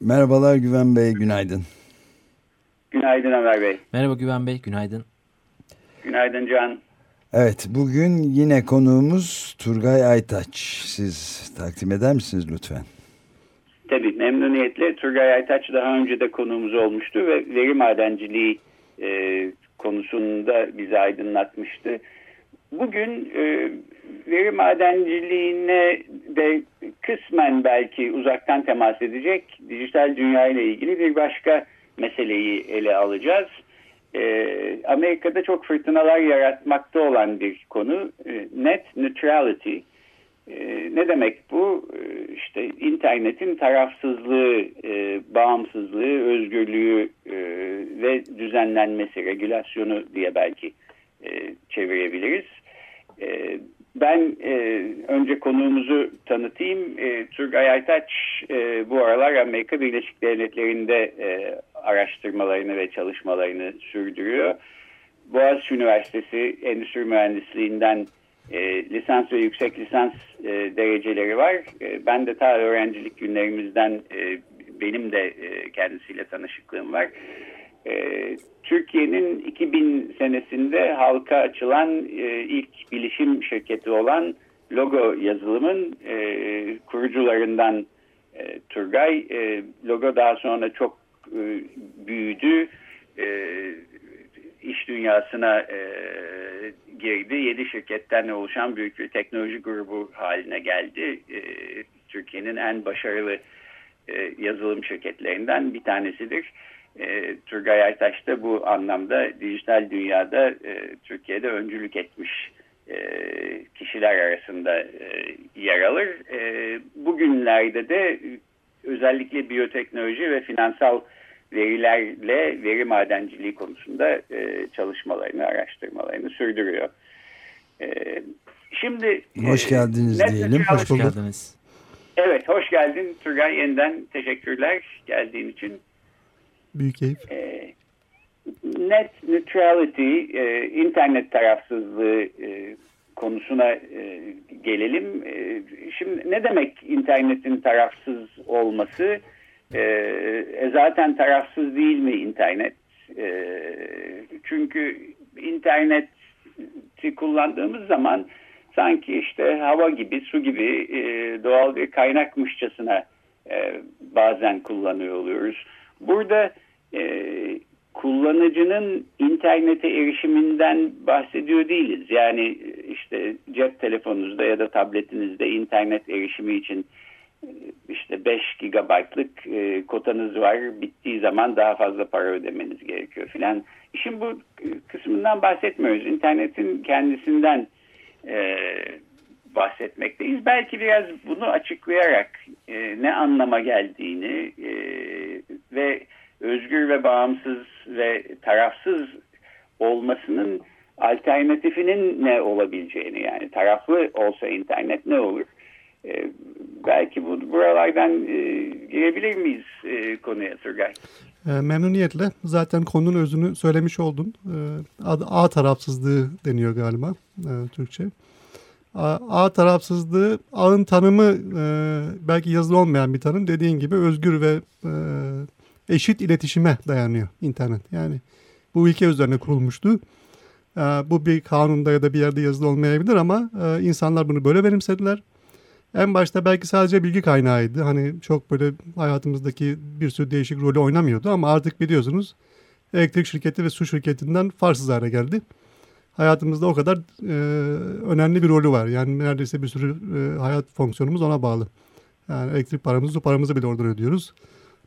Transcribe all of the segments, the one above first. Merhabalar Güven Bey, günaydın. Günaydın Ömer Bey. Merhaba Güven Bey, günaydın. Günaydın Can. Evet, bugün yine konuğumuz Turgay Aytaç. Siz takdim eder misiniz lütfen? Tabii, memnuniyetle. Turgay Aytaç daha önce de konuğumuz olmuştu ve veri madenciliği konusunda bizi aydınlatmıştı. Bugün veri madenciliğine de kısmen belki uzaktan temas edecek dijital dünya ile ilgili bir başka meseleyi ele alacağız. Amerika'da çok fırtınalar yaratmakta olan bir konu net neutrality. Ne demek bu? İşte internetin tarafsızlığı, bağımsızlığı, özgürlüğü ve düzenlenmesi, regülasyonu diye belki çevirebiliriz. Ben önce konuğumuzu tanıtayım. Turgay Aytaç bu aralar Amerika Birleşik Devletleri'nde araştırmalarını ve çalışmalarını sürdürüyor. Boğaziçi Üniversitesi Endüstri Mühendisliği'nden lisans ve yüksek lisans dereceleri var. Ben de ta öğrencilik günlerimizden benim de kendisiyle tanışıklığım var. Türkiye'nin 2000 senesinde halka açılan ilk bilişim şirketi olan Logo Yazılım'ın kurucularından Turgay. Logo daha sonra çok büyüdü. İş dünyasına girdi. 7 şirketten oluşan büyük bir teknoloji grubu haline geldi. Türkiye'nin en başarılı yazılım şirketlerinden bir tanesidir. Turgay Aytaç da bu anlamda dijital dünyada Türkiye'de öncülük etmiş kişiler arasında yer alır. Bugünlerde de özellikle biyoteknoloji ve finansal verilerle veri madenciliği konusunda çalışmalarını, araştırmalarını sürdürüyor. Şimdi hoş geldiniz diyelim. Hoş geldiniz. Evet, hoş geldin Turgay. Yeniden teşekkürler geldiğin için. Büyük keyif. Net neutrality, internet tarafsızlığı konusuna gelelim. Şimdi ne demek internetin tarafsız olması? Zaten tarafsız değil mi internet? Çünkü interneti kullandığımız zaman sanki işte hava gibi, su gibi doğal bir kaynakmışçasına bazen kullanıyor oluyoruz. Burada kullanıcının internete erişiminden bahsediyor değiliz. Yani işte cep telefonunuzda ya da tabletinizde internet erişimi için işte 5 GB'lık kotanız var. Bittiği zaman daha fazla para ödemeniz gerekiyor filan. İşin bu kısmından bahsetmiyoruz. İnternetin kendisinden bahsetmekteyiz. Belki biraz bunu açıklayarak ne anlama geldiğini ve özgür ve bağımsız ve tarafsız olmasının alternatifinin ne olabileceğini, yani taraflı olsa internet ne olur? Belki buralardan girebilir miyiz konuya Turgay? Memnuniyetle. Zaten konunun özünü söylemiş oldun. A tarafsızlığı deniyor galiba Türkçe. A tarafsızlığı, ağın tanımı belki yazılı olmayan bir tanım. Dediğin gibi özgür ve eşit iletişime dayanıyor internet. Yani bu ülke üzerine kurulmuştu. Bu bir kanunda ya da bir yerde yazılı olmayabilir ama insanlar bunu böyle benimsediler. En başta belki sadece bilgi kaynağıydı. Hani çok böyle hayatımızdaki bir sürü değişik rolü oynamıyordu ama artık biliyorsunuz elektrik şirketi ve su şirketinden farksız hale geldi. Hayatımızda o kadar önemli bir rolü var. Yani neredeyse bir sürü hayat fonksiyonumuz ona bağlı. Yani elektrik paramızı, su paramızı bile oradan ödüyoruz.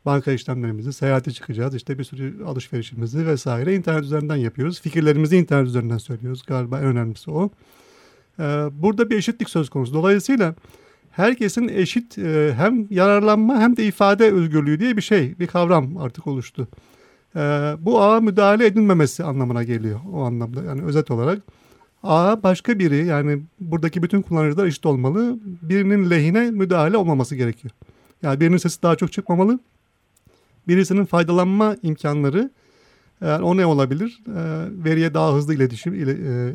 Banka işlemlerimizi, seyahate çıkacağız, işte bir sürü alışverişimizi vesaire internet üzerinden yapıyoruz. Fikirlerimizi internet üzerinden söylüyoruz. Galiba en önemlisi o. Burada bir eşitlik söz konusu. Dolayısıyla herkesin eşit hem yararlanma hem de ifade özgürlüğü diye bir kavram artık oluştu. Bu ağa müdahale edilmemesi anlamına geliyor o anlamda. Yani özet olarak ağa başka biri, yani buradaki bütün kullanıcılar eşit olmalı. Birinin lehine müdahale olmaması gerekiyor. Yani birinin sesi daha çok çıkmamalı. Birisinin faydalanma imkanları, yani o ne olabilir? Veriye daha hızlı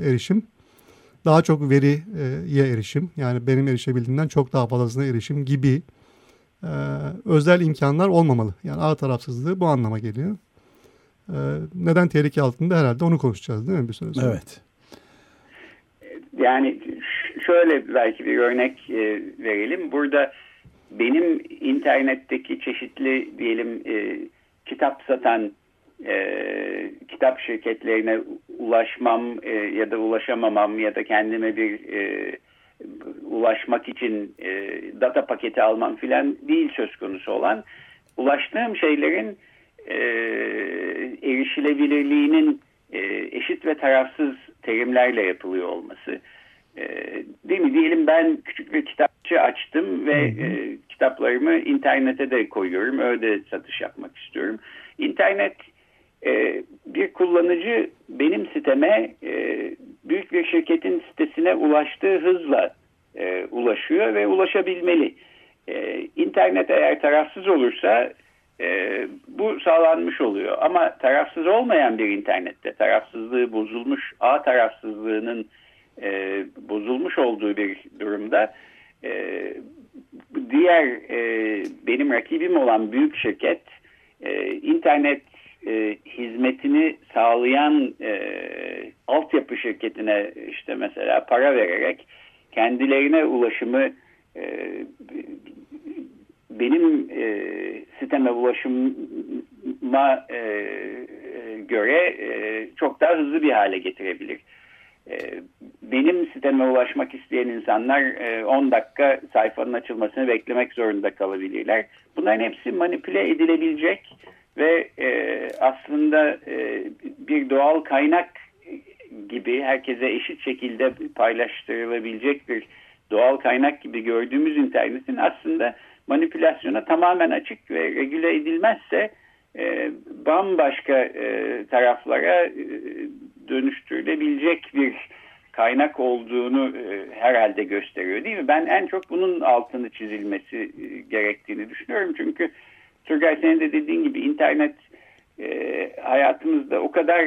erişim. Daha çok veriye erişim, yani benim erişebildiğimden çok daha fazlasına erişim gibi özel imkanlar olmamalı. Yani ağ tarafsızlığı bu anlama geliyor. Neden tehlike altında, herhalde onu konuşacağız değil mi bir süre sonra? Evet. Yani şöyle belki bir örnek verelim. Burada benim internetteki çeşitli diyelim kitap satan kitap şirketlerine ulaşmam ya da ulaşamamam ya da kendime bir ulaşmak için data paketi almam filan değil söz konusu olan. Ulaştığım şeylerin erişilebilirliğinin eşit ve tarafsız terimlerle yapılıyor olması. Değil mi? Diyelim ben küçük bir kitapçı açtım ve kitaplarımı internete de koyuyorum. Öyle satış yapmak istiyorum. İnternet bir kullanıcı benim siteme büyük bir şirketin sitesine ulaştığı hızla ulaşıyor ve ulaşabilmeli. İnternet eğer tarafsız olursa bu sağlanmış oluyor. Ama tarafsız olmayan bir internette tarafsızlığı bozulmuş, ağ tarafsızlığının bozulmuş olduğu bir durumda diğer benim rakibim olan büyük şirket internet hizmetini sağlayan altyapı şirketine işte mesela para vererek kendilerine ulaşımı benim siteme ulaşıma göre çok daha hızlı bir hale getirebilir. Benim siteme ulaşmak isteyen insanlar 10 dakika sayfanın açılmasını beklemek zorunda kalabilirler. Bunların hepsi manipüle edilebilecek ve aslında bir doğal kaynak gibi herkese eşit şekilde paylaştırılabilecek bir doğal kaynak gibi gördüğümüz internetin aslında manipülasyona tamamen açık ve regüle edilmezse bambaşka taraflara dönüştürülebilecek bir kaynak olduğunu herhalde gösteriyor değil mi? Ben en çok bunun altını çizilmesi gerektiğini düşünüyorum. Çünkü Turgay senin de dediğin gibi internet hayatımızda o kadar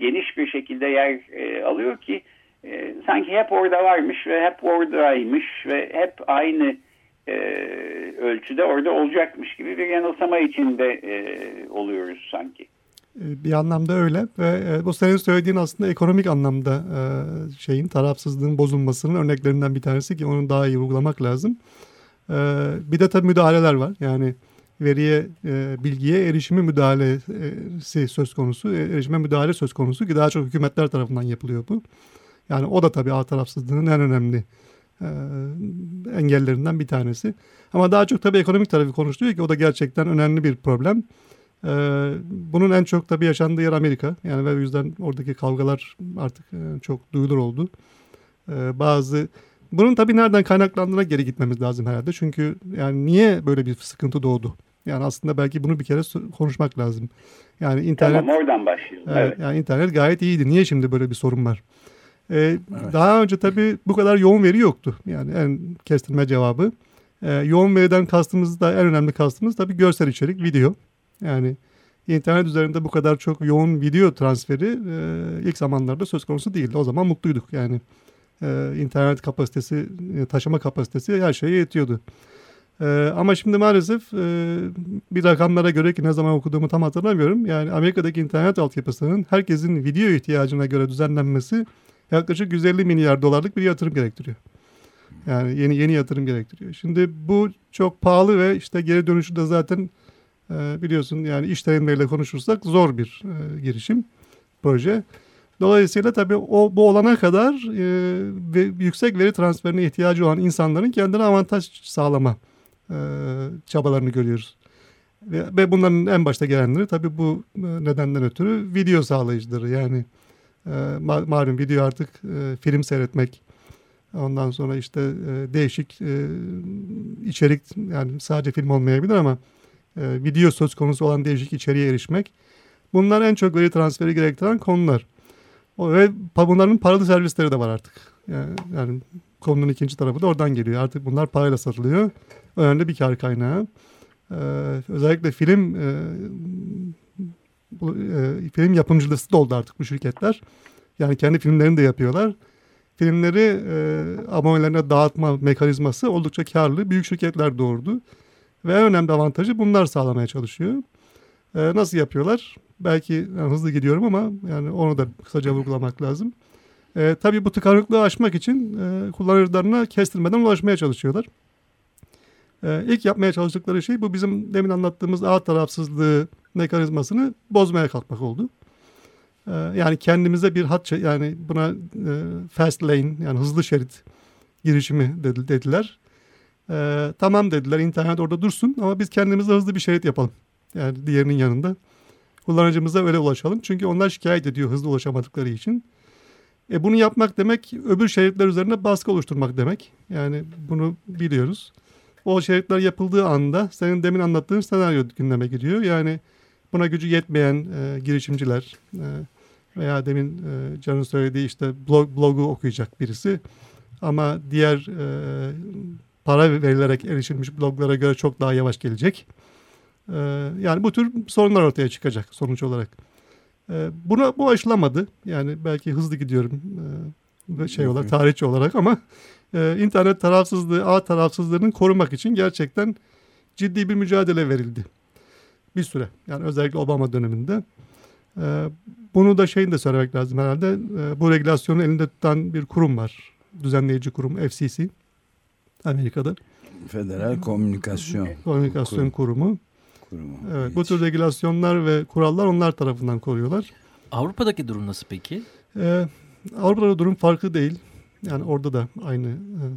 geniş bir şekilde yer alıyor ki sanki hep orada varmış ve hep oradaymış ve hep aynı ölçüde orada olacakmış gibi bir yanılsama içinde oluyoruz sanki. Bir anlamda öyle ve bu senin söylediğin aslında ekonomik anlamda tarafsızlığın bozulmasının örneklerinden bir tanesi ki onu daha iyi vurgulamak lazım. Bir de tabii müdahaleler var. Yani veriye, bilgiye erişime müdahalesi söz konusu, erişime müdahale söz konusu ki daha çok hükümetler tarafından yapılıyor bu. Yani o da tabii ağ tarafsızlığının en önemli engellerinden bir tanesi. Ama daha çok tabii ekonomik tarafı konuşuluyor ki o da gerçekten önemli bir problem. Bunun en çok tabii yaşandığı yer Amerika. Yani ve o yüzden oradaki kavgalar artık çok duyulur oldu. Bunun tabii nereden kaynaklandığına geri gitmemiz lazım herhalde. Çünkü yani niye böyle bir sıkıntı doğdu? Yani aslında belki bunu bir kere konuşmak lazım. Yani internet, tamam, oradan başlayalım. Evet. Yani internet gayet iyiydi. Niye şimdi böyle bir sorun var? Evet. Daha önce tabii bu kadar yoğun veri yoktu. Yani en kestirme cevabı. Yoğun veriden kastımızda en önemli kastımız tabii görsel içerik, video. Yani internet üzerinde bu kadar çok yoğun video transferi ilk zamanlarda söz konusu değildi. O zaman mutluyduk. Yani internet kapasitesi, taşıma kapasitesi her şeye yetiyordu. Ama şimdi maalesef bir rakamlara göre ki ne zaman okuduğumu tam hatırlamıyorum. Yani Amerika'daki internet altyapısının herkesin video ihtiyacına göre düzenlenmesi yaklaşık 150 milyar dolarlık bir yatırım gerektiriyor. Yani yeni yatırım gerektiriyor. Şimdi bu çok pahalı ve işte geri dönüşü de zaten biliyorsun yani iş terimleriyle konuşursak zor bir girişim, proje. Dolayısıyla tabii bu olana kadar yüksek veri transferine ihtiyacı olan insanların kendine avantaj sağlama çabalarını görüyoruz. Ve bunların en başta gelenleri tabii bu nedenden ötürü video sağlayıcıları. Yani malum video artık film seyretmek, Ondan sonra işte değişik içerik, yani sadece film olmayabilir ama video söz konusu olan değişik içeriğe erişmek. Bunlar en çok veri transferi gerektiren konular. Ve bunların paralı servisleri de var artık. Yani konunun ikinci tarafı da oradan geliyor. Artık bunlar parayla satılıyor. Önemli bir kar kaynağı. Özellikle film yapımcısı da oldu artık bu şirketler. Yani kendi filmlerini de yapıyorlar. Filmleri abonelerine dağıtma mekanizması oldukça karlı. Büyük şirketler doğurdu. Ve en önemli avantajı bunlar sağlamaya çalışıyor. Nasıl yapıyorlar? Belki yani hızlı gidiyorum ama yani onu da kısaca vurgulamak lazım. Tabii bu tıkanıklığı aşmak için kullanıcılarına kestirmeden ulaşmaya çalışıyorlar. İlk yapmaya çalıştıkları şey bu bizim demin anlattığımız ağ tarafsızlığı mekanizmasını bozmaya kalkmak oldu. Yani kendimize bir hat, yani buna fast lane, yani hızlı şerit girişimi dediler. Tamam dediler, internet orada dursun ama biz kendimize hızlı bir şerit yapalım. Yani diğerinin yanında. Kullanıcımıza öyle ulaşalım. Çünkü onlar şikayet ediyor hızlı ulaşamadıkları için. Bunu yapmak demek öbür şeritler üzerine baskı oluşturmak demek. Yani bunu biliyoruz. O şeritler yapıldığı anda senin demin anlattığın senaryo gündeme giriyor. Yani buna gücü yetmeyen girişimciler veya demin Can'ın söylediği işte blogu okuyacak birisi. Ama diğer para verilerek erişilmiş bloglara göre çok daha yavaş gelecek. Yani bu tür sorunlar ortaya çıkacak sonuç olarak. Bu aşılamadı. Yani belki hızlı gidiyorum olarak, tarihçi olarak ama internet tarafsızlığı, ağ tarafsızlığını korumak için gerçekten ciddi bir mücadele verildi. Bir süre. Yani özellikle Obama döneminde. Bunu da söylemek lazım herhalde. Bu regülasyonu elinde tutan bir kurum var. Düzenleyici kurum FCC. Amerika'da. Federal Komünikasyon Kurumu. Evet, bu tür regülasyonlar ve kurallar onlar tarafından koruyorlar. Avrupa'daki durum nasıl peki? Avrupa'da durum farklı değil. Yani orada da aynı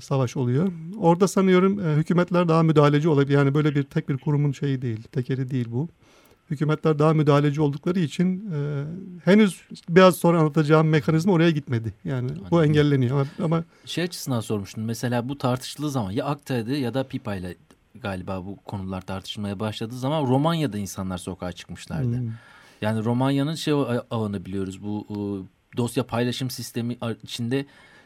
savaş oluyor. Orada sanıyorum hükümetler daha müdahaleci olabilir. Yani böyle bir tek bir kurumun değil, tekeri değil bu. Hükümetler daha müdahaleci oldukları için henüz biraz sonra anlatacağım mekanizma oraya gitmedi. Yani bu engelleniyor ama açısından sormuştum. Mesela bu tartışıldığı zaman ya AKTA'ydı ya da PİPA'yla galiba bu konular tartışılmaya başladığı zaman Romanya'da insanlar sokağa çıkmışlardı. Yani Romanya'nın ağını biliyoruz. Bu dosya paylaşım sistemi içinde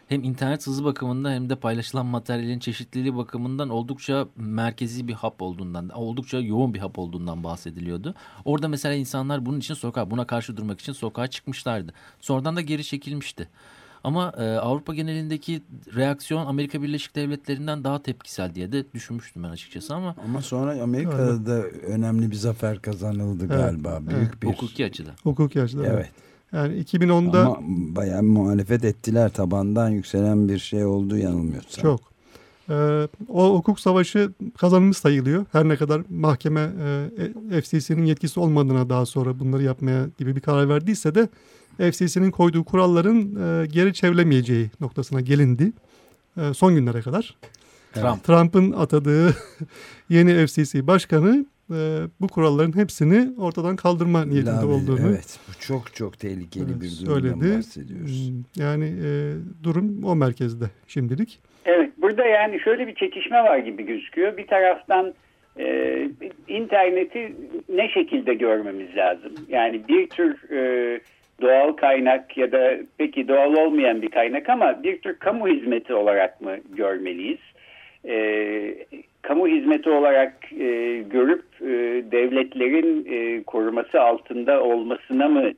hem internet hızı bakımından hem de paylaşılan materyalin çeşitliliği bakımından oldukça merkezi bir hap olduğundan, oldukça yoğun bir hap olduğundan bahsediliyordu. Orada mesela insanlar bunun için buna karşı durmak için sokağa çıkmışlardı. Sonradan da geri çekilmişti. Ama Avrupa genelindeki reaksiyon Amerika Birleşik Devletleri'nden daha tepkisel diye de düşünmüştüm ben açıkçası ama. Ama sonra Amerika'da da önemli bir zafer kazanıldı galiba. Büyük bir Hukuki açıdan. Evet. Yani 2010'da... Ama bayağı muhalefet ettiler. Tabandan yükselen bir şey olduğu yanılmıyorsa. Çok. O hukuk savaşı kazanılmış sayılıyor. Her ne kadar mahkeme FCC'nin yetkisi olmadığına daha sonra bunları yapmaya gibi bir karar verdiyse de FCC'nin koyduğu kuralların geri çevrilemeyeceği noktasına gelindi. Son günlere kadar. Trump. Trump'ın atadığı yeni FCC başkanı bu kuralların hepsini ortadan kaldırma niyetinde olduğunu. Evet, bu çok tehlikeli bir durumdan bahsediyoruz. Yani durum o merkezde şimdilik. Evet, burada yani şöyle bir çekişme var gibi gözüküyor. Bir taraftan interneti ne şekilde görmemiz lazım? Yani bir tür doğal kaynak ya da peki doğal olmayan bir kaynak ama bir tür kamu hizmeti olarak mı görmeliyiz? Kamu hizmeti olarak görüp devletlerin koruması altında olmasına mı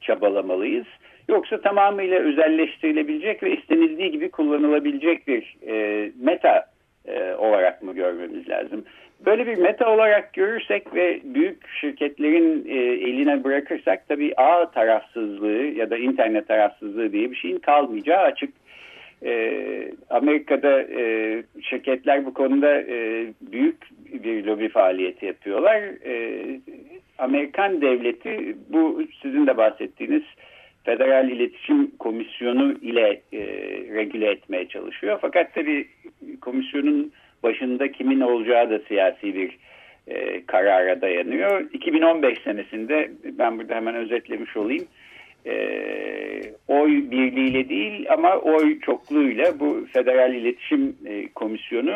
çabalamalıyız? Yoksa tamamıyla özelleştirilebilecek ve istenildiği gibi kullanılabilecek bir meta olarak mı görmemiz lazım? Böyle bir meta olarak görürsek ve büyük şirketlerin eline bırakırsak tabii ağ tarafsızlığı ya da internet tarafsızlığı diye bir şeyin kalmayacağı açık. Amerika'da şirketler bu konuda büyük bir lobi faaliyeti yapıyorlar. Amerikan devleti bu sizin de bahsettiğiniz Federal İletişim Komisyonu ile regüle etmeye çalışıyor. Fakat tabii komisyonun başında kimin olacağı da siyasi bir karara dayanıyor. 2015 senesinde ben burada hemen özetlemiş olayım. oy birliğiyle değil ama oy çokluğuyla bu Federal İletişim Komisyonu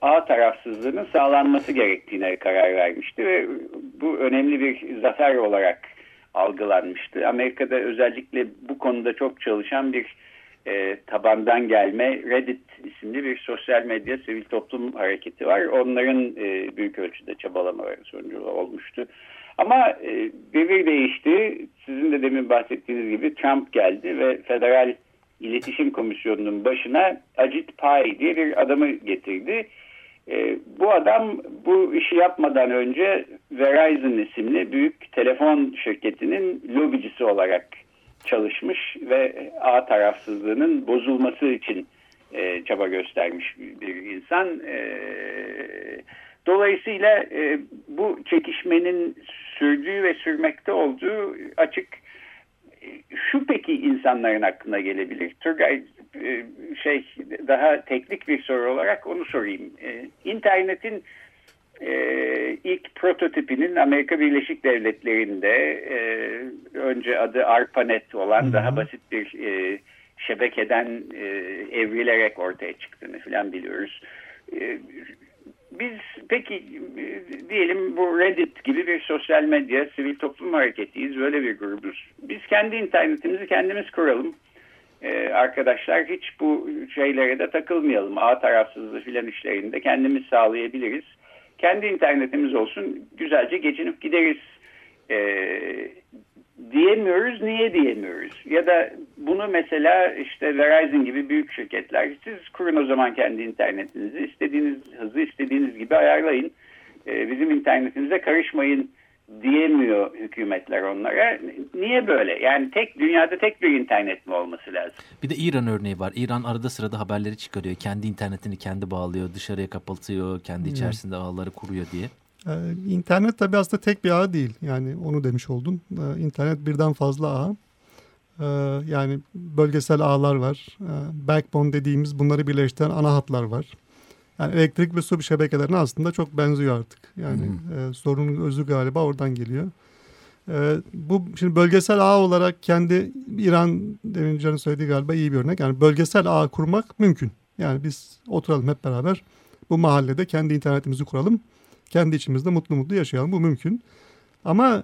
ağ tarafsızlığının sağlanması gerektiğine karar vermişti ve bu önemli bir zafer olarak algılanmıştı. Amerika'da özellikle bu konuda çok çalışan bir tabandan gelme Reddit isimli bir sosyal medya sivil toplum hareketi var. Onların büyük ölçüde çabalamaları sonucu olmuştu. Ama devir değişti. Sizin de demin bahsettiğiniz gibi Trump geldi ve Federal İletişim Komisyonu'nun başına Ajit Pai diye bir adamı getirdi. Bu adam bu işi yapmadan önce Verizon isimli büyük telefon şirketinin lobicisi olarak çalışmış ve ağ tarafsızlığının bozulması için çaba göstermiş bir insan. Dolayısıyla bu çekişmenin sürdüğü ve sürmekte olduğu açık. Şu peki insanların aklına gelebilir. Turgay, daha teknik bir soru olarak onu sorayım. İnternetin ilk prototipinin Amerika Birleşik Devletleri'nde önce adı ARPANET olan daha basit bir şebekeden evrilerek ortaya çıktığını falan biliyoruz. Biz peki diyelim bu Reddit gibi bir sosyal medya, sivil toplum hareketiyiz, böyle bir grubuz. Biz kendi internetimizi kendimiz kuralım. Arkadaşlar hiç bu şeylere de takılmayalım. Ağ tarafsızlığı filan işlerini de kendimiz sağlayabiliriz. Kendi internetimiz olsun, güzelce geçinip gideriz diyemiyoruz. Niye diyemiyoruz? Ya da bunu mesela işte Verizon gibi büyük şirketler, siz kurun o zaman kendi internetinizi, istediğiniz hızı istediğiniz gibi ayarlayın, bizim internetimize karışmayın diyemiyor hükümetler onlara. Niye böyle? Yani dünyada tek bir internet mi olması lazım? Bir de İran örneği var. İran arada sırada haberleri çıkarıyor. Kendi internetini kendi bağlıyor, dışarıya kapatıyor, kendi içerisinde ağları kuruyor diye. İnternet tabii aslında tek bir ağ değil. Yani onu demiş oldun. İnternet birden fazla ağ. Yani bölgesel ağlar var. Backbone dediğimiz bunları birleştiren ana hatlar var. Yani elektrik ve su şebekelerine aslında çok benziyor artık. Yani sorunun özü galiba oradan geliyor. Bu şimdi bölgesel ağ olarak kendi İran demin Can'ın söylediği galiba iyi bir örnek. Yani bölgesel ağ kurmak mümkün. Yani biz oturalım hep beraber bu mahallede kendi internetimizi kuralım. Kendi içimizde mutlu mutlu yaşayalım. Bu mümkün. Ama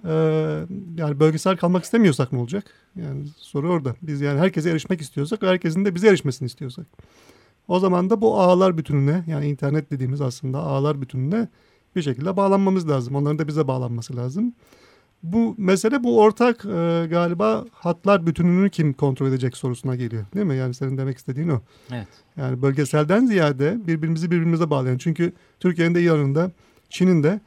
yani bölgesel kalmak istemiyorsak ne olacak? Yani soru orada. Biz yani herkese erişmek istiyorsak ve herkesin de bize erişmesini istiyorsak. O zaman da bu ağlar bütününe, yani internet dediğimiz aslında ağlar bütününe bir şekilde bağlanmamız lazım. Onların da bize bağlanması lazım. Bu mesele bu ortak galiba hatlar bütününü kim kontrol edecek sorusuna geliyor. Değil mi? Yani senin demek istediğin o. Evet. Yani bölgeselden ziyade birbirimizi birbirimize bağlayan. Çünkü Türkiye'nin de İran'da, Çin'in de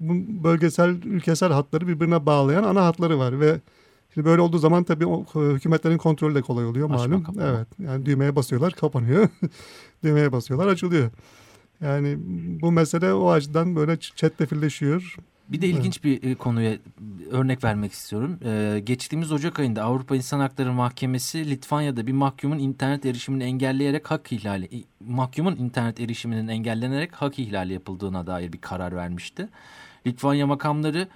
bu bölgesel, ülkesel hatları birbirine bağlayan ana hatları var ve şimdi böyle olduğu zaman tabii hükümetlerin kontrolü de kolay oluyor malum. Evet. Yani düğmeye basıyorlar, kapanıyor. Düğmeye basıyorlar, açılıyor. Yani bu mesele o açıdan böyle çetrefilleşiyor. Bir de ilginç bir konuya örnek vermek istiyorum. Geçtiğimiz Ocak ayında Avrupa İnsan Hakları Mahkemesi Litvanya'da bir mahkumun internet erişiminin engellenerek hak ihlali yapıldığına dair bir karar vermişti. Litvanya makamları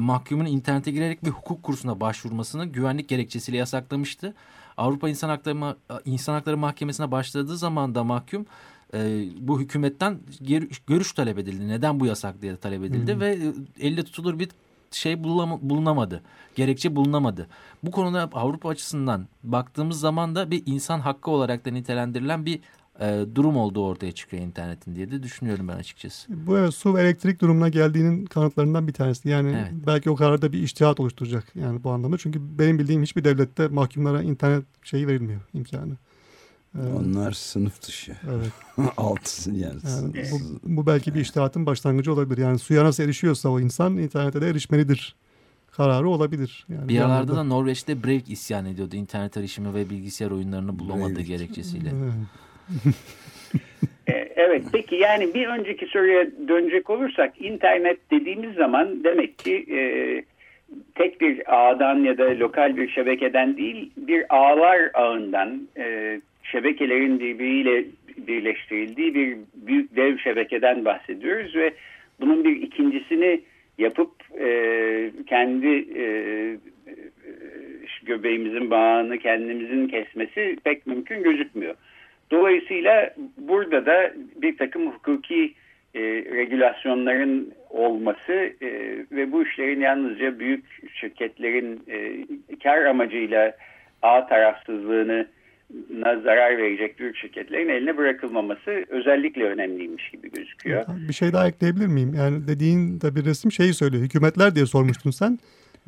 mahkumun internete girerek bir hukuk kursuna başvurmasını güvenlik gerekçesiyle yasaklamıştı. Avrupa İnsan Hakları Mahkemesi'ne başladığı zaman da mahkum bu hükümetten görüş talep edildi. Neden bu yasak diye talep edildi ve elle tutulur bir şey bulunamadı. Gerekçe bulunamadı. Bu konuda Avrupa açısından baktığımız zaman da bir insan hakkı olarak da nitelendirilen bir durum olduğu ortaya çıkıyor internetin diye de düşünüyorum ben açıkçası. Bu su ve elektrik durumuna geldiğinin kanıtlarından bir tanesi. Yani evet. Belki o kararda bir içtihat oluşturacak yani bu anlamda. Çünkü benim bildiğim hiçbir devlette mahkumlara internet şeyi verilmiyor, imkanı. Onlar sınıf dışı. Evet. Altısın yani bu belki bir içtihatın başlangıcı olabilir. Yani suya nasıl erişiyorsa o insan internete de erişmelidir kararı olabilir. Yani bir aralarda da Norveç'te Breivik isyan ediyordu. İnternet erişimi ve bilgisayar oyunlarını bulamadığı gerekçesiyle. Evet, peki yani bir önceki soruya dönecek olursak internet dediğimiz zaman demek ki tek bir ağdan ya da lokal bir şebekeden değil bir ağlar ağından şebekelerin birbiriyle birleştirildiği bir büyük dev şebekeden bahsediyoruz ve bunun bir ikincisini yapıp kendi göbeğimizin bağını kendimizin kesmesi pek mümkün gözükmüyor. Dolayısıyla burada da bir takım hukuki regülasyonların olması ve bu işlerin yalnızca büyük şirketlerin kar amacıyla ağ tarafsızlığını zarar verecek büyük şirketlerin eline bırakılmaması özellikle önemliymiş gibi gözüküyor. Bir şey daha ekleyebilir miyim? Yani dediğin de bir resim şeyi söylüyor. Hükümetler diye sormuştun sen.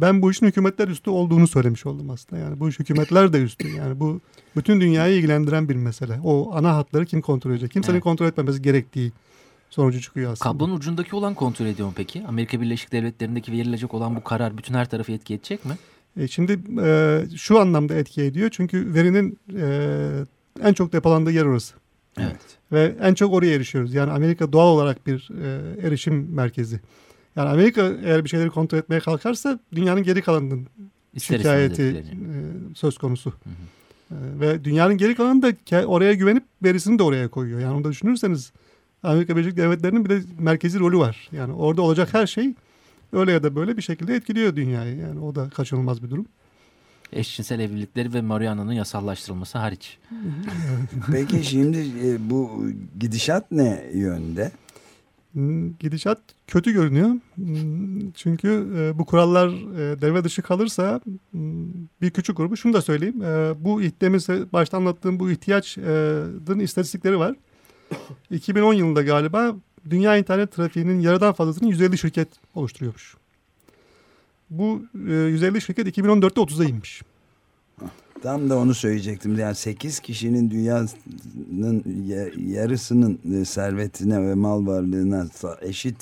Ben bu işin hükümetler üstü olduğunu söylemiş oldum aslında. Yani bu iş hükümetler de üstü. Yani bu bütün dünyayı ilgilendiren bir mesele. O ana hatları kim kontrol edecek? Kimsenin kontrol etmemesi gerektiği sonucu çıkıyor aslında. Kablonun ucundaki olan kontrol ediyor mu peki? Amerika Birleşik Devletleri'ndeki verilecek olan bu karar bütün her tarafı etki edecek mi? Şimdi şu anlamda etki ediyor. Çünkü verinin en çok depolandığı yer orası. Evet. Ve en çok oraya erişiyoruz. Yani Amerika doğal olarak bir erişim merkezi. Yani Amerika eğer bir şeyleri kontrol etmeye kalkarsa dünyanın geri kalanının şikayeti söz konusu. Hı hı. Ve dünyanın geri kalanı da oraya güvenip verisini de oraya koyuyor. Yani onu da düşünürseniz Amerika Birleşik Devletleri'nin bir de merkezi rolü var. Yani orada olacak her şey öyle ya da böyle bir şekilde etkiliyor dünyayı. Yani o da kaçınılmaz bir durum. Eşcinsel evlilikleri ve marihuana'nın yasallaştırılması hariç. Peki şimdi bu gidişat ne yönde? Gidişat kötü görünüyor. Çünkü bu kurallar devre dışı kalırsa bir küçük grubu. Şunu da söyleyeyim. Bu başta anlattığım bu ihtiyaçların istatistikleri var. 2010 yılında galiba dünya internet trafiğinin yarıdan fazlasını 150 şirket oluşturuyormuş. Bu 150 şirket 2014'te 30'a inmiş. Tam da onu söyleyecektim. Yani 8 kişinin dünyanın yarısının servetine ve mal varlığına eşit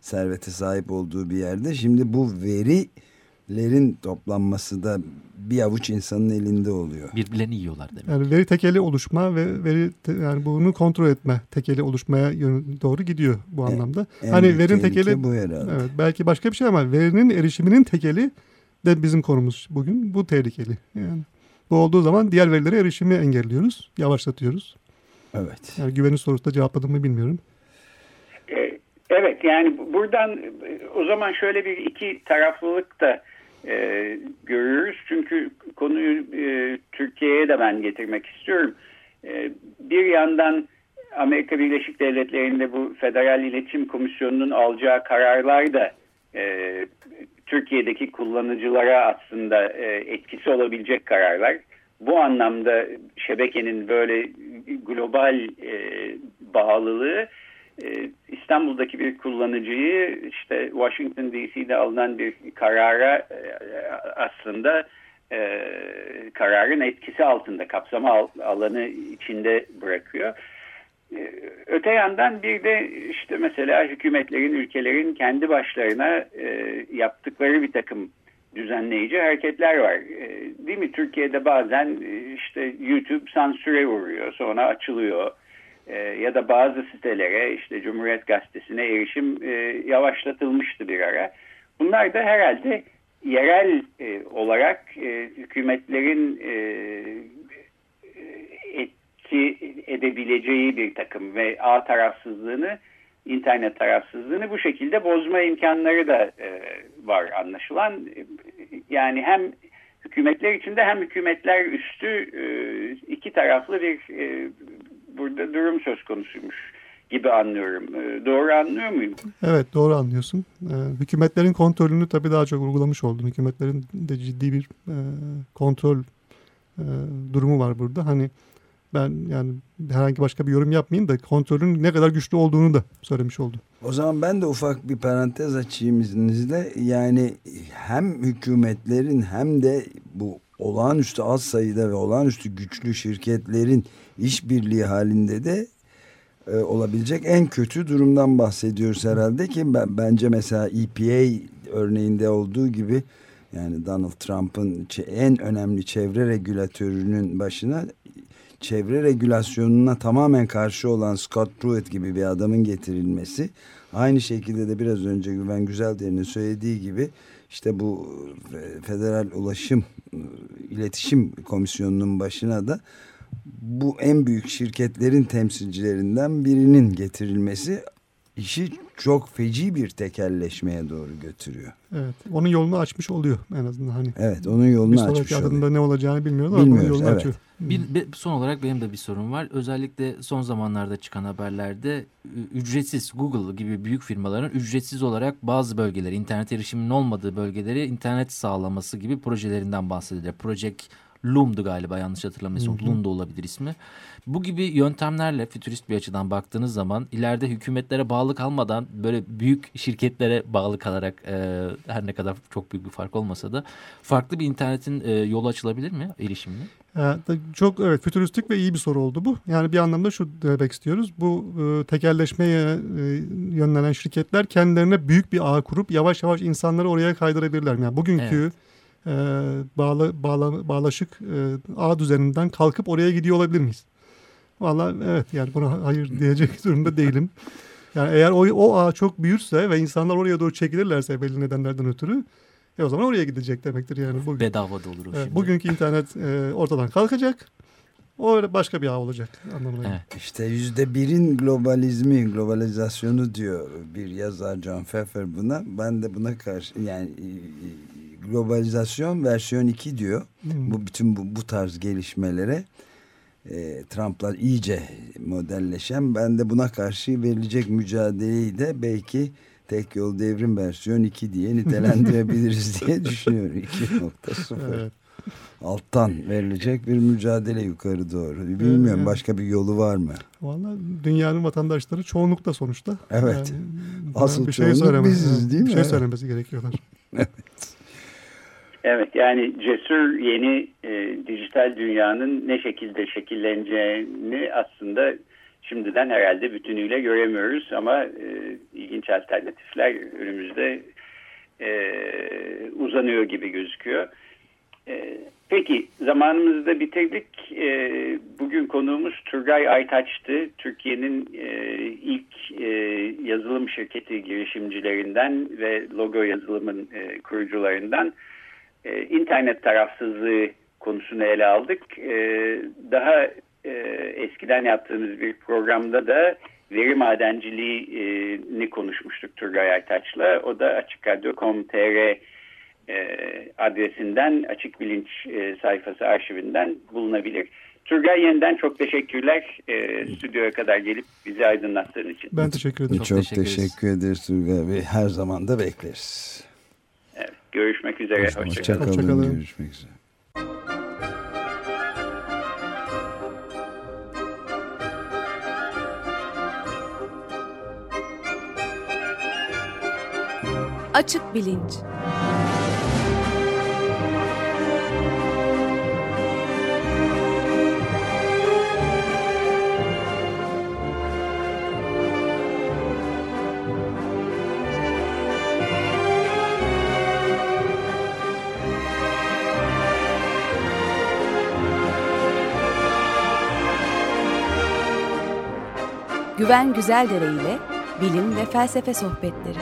servete sahip olduğu bir yerde. Şimdi bu verilerin toplanması da bir avuç insanın elinde oluyor. Birbirlerini yiyorlar demek. Yani veri tekeli oluşma ve yani bunu kontrol etme tekeli oluşmaya doğru gidiyor bu anlamda. Hani verin tekeli bu herhalde. Evet, belki başka bir şey ama verinin erişiminin tekeli de bizim konumuz bugün. Bu tehlikeli. Yani bu olduğu zaman diğer verilere erişimi engelliyoruz, yavaşlatıyoruz. Evet. Yani güvenin sorusuna cevapladım mı bilmiyorum. Evet, yani buradan o zaman şöyle bir iki taraflılık da görüyoruz. Çünkü konuyu Türkiye'ye de ben getirmek istiyorum. Bir yandan Amerika Birleşik Devletleri'nde bu Federal İletişim Komisyonu'nun alacağı kararlar da Türkiye'deki kullanıcılara aslında etkisi olabilecek kararlar. Bu anlamda şebekenin böyle global bağlılığı İstanbul'daki bir kullanıcıyı işte Washington DC'de alınan bir karara aslında kararın etkisi altında, kapsama alanı içinde bırakıyor. Öte yandan bir de işte mesela hükümetlerin, ülkelerin kendi başlarına yaptıkları bir takım düzenleyici hareketler var. Değil mi? Türkiye'de bazen işte YouTube sansüre uğruyor, sonra açılıyor. Ya da bazı sitelere işte Cumhuriyet Gazetesi'ne erişim yavaşlatılmıştı bir ara. Bunlar da herhalde yerel olarak hükümetlerin edebileceği bir takım ve ağ tarafsızlığını, internet tarafsızlığını bu şekilde bozma imkanları da var anlaşılan. Yani hem hükümetler içinde hem hükümetler üstü iki taraflı bir burada durum söz konusuymuş gibi anlıyorum. Doğru anlıyor muyum? Evet, doğru anlıyorsun. Hükümetlerin kontrolünü tabii daha çok uygulamış oldun. Hükümetlerin de ciddi bir kontrol durumu var burada. Hani ben yani herhangi başka bir yorum yapmayayım da kontrolün ne kadar güçlü olduğunu da söylemiş oldum. O zaman ben de ufak bir parantez açayım izninizle. Yani hem hükümetlerin hem de bu olağanüstü az sayıda ve olağanüstü güçlü şirketlerin işbirliği halinde de olabilecek en kötü durumdan bahsediyoruz herhalde ki bence mesela EPA örneğinde olduğu gibi yani Donald Trump'ın en önemli çevre regülatörünün başına çevre regülasyonuna tamamen karşı olan Scott Pruitt gibi bir adamın getirilmesi, aynı şekilde de biraz önce Güven Güzeldere'nin söylediği gibi işte bu Federal İletişim Komisyonu'nun başına da bu en büyük şirketlerin temsilcilerinden birinin getirilmesi işi çok feci bir tekelleşmeye doğru götürüyor. Evet, onun yolunu açmış oluyor en azından hani. Evet, onun yolunu açmış oluyor. Bir sonraki adımda ne olacağını bilmiyoruz ama onun yolunu açıyor. Son olarak benim de bir sorum var. Özellikle son zamanlarda çıkan haberlerde ücretsiz, Google gibi büyük firmaların ücretsiz olarak bazı bölgeleri, internet erişiminin olmadığı bölgeleri internet sağlaması gibi projelerinden bahsedilir. Project Loom'du galiba, yanlış hatırlamıyorsam. Loom da olabilir ismi. Bu gibi yöntemlerle fütürist bir açıdan baktığınız zaman ileride hükümetlere bağlı kalmadan böyle büyük şirketlere bağlı kalarak her ne kadar çok büyük bir fark olmasa da farklı bir internetin yolu açılabilir mi erişimine? Çok evet, fütüristik ve iyi bir soru oldu bu. Yani bir anlamda şu demek istiyoruz. Bu tekelleşmeye yönlenen şirketler kendilerine büyük bir ağ kurup yavaş yavaş insanları oraya kaydırabilirler. Yani bugünkü evet. Bağlaşık ağ düzeninden kalkıp oraya gidiyor olabilir miyiz? Vallahi evet, yani buna hayır diyecek durumda değilim. Yani eğer o ağ çok büyürse ve insanlar oraya doğru çekilirlerse belli nedenlerden ötürü o zaman oraya gidecek demektir. Yani bugün, bedava da olur o şimdi. Bugünkü internet ortadan kalkacak. O başka bir ağ olacak anlamına. Evet. İşte %1'in globalizasyonu diyor bir yazar John Pfeffer buna. Ben de buna karşı yani globalizasyon versiyon 2 diyor. Bu bütün bu tarz gelişmelere Trump'lar iyice modelleşen, ben de buna karşı verilecek mücadeleyi de belki tek yol devrim versiyon 2 diye nitelendirebiliriz diye düşünüyorum. 2.0. Evet. Alttan verilecek bir mücadele yukarı doğru. Bilmiyorum yani, başka bir yolu var mı? Vallahi dünyanın vatandaşları çoğunlukla sonuçta. Evet. Yani, asıl bir çoğunluk şey biziz değil mi? Bir şey söylemesi gerekiyorlar. Evet. Evet, yani cesur yeni dijital dünyanın ne şekilde şekilleneceğini aslında şimdiden herhalde bütünüyle göremiyoruz ama ilginç alternatifler önümüzde uzanıyor gibi gözüküyor. Peki, zamanımızı da bitirdik. Bugün konuğumuz Turgay Aytaç'tı. Türkiye'nin ilk yazılım şirketi girişimcilerinden ve logo yazılımın kurucularından. İnternet tarafsızlığı konusunu ele aldık. Daha eskiden yaptığımız bir programda da veri madenciliğini konuşmuştuk Turgay Aytaç'la. O da AçıkRadyo.com.tr adresinden, Açık Bilinç sayfası arşivinden bulunabilir. Turgay, yeniden çok teşekkürler. Stüdyoya kadar gelip bizi aydınlattığın için. Ben teşekkür ederim. Çok teşekkür ederiz Turgay Bey. Her zaman da bekleriz. Evet, görüşmek üzere. Hoşçakalın. Görüşmek üzere. Açık Bilinç. Güven Güzeldere ile bilim ve felsefe sohbetleri.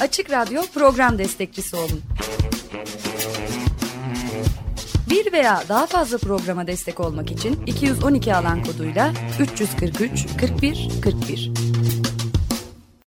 Açık Radyo program destekçisi olun. Bir veya daha fazla programa destek olmak için 212 alan koduyla 343 41 41.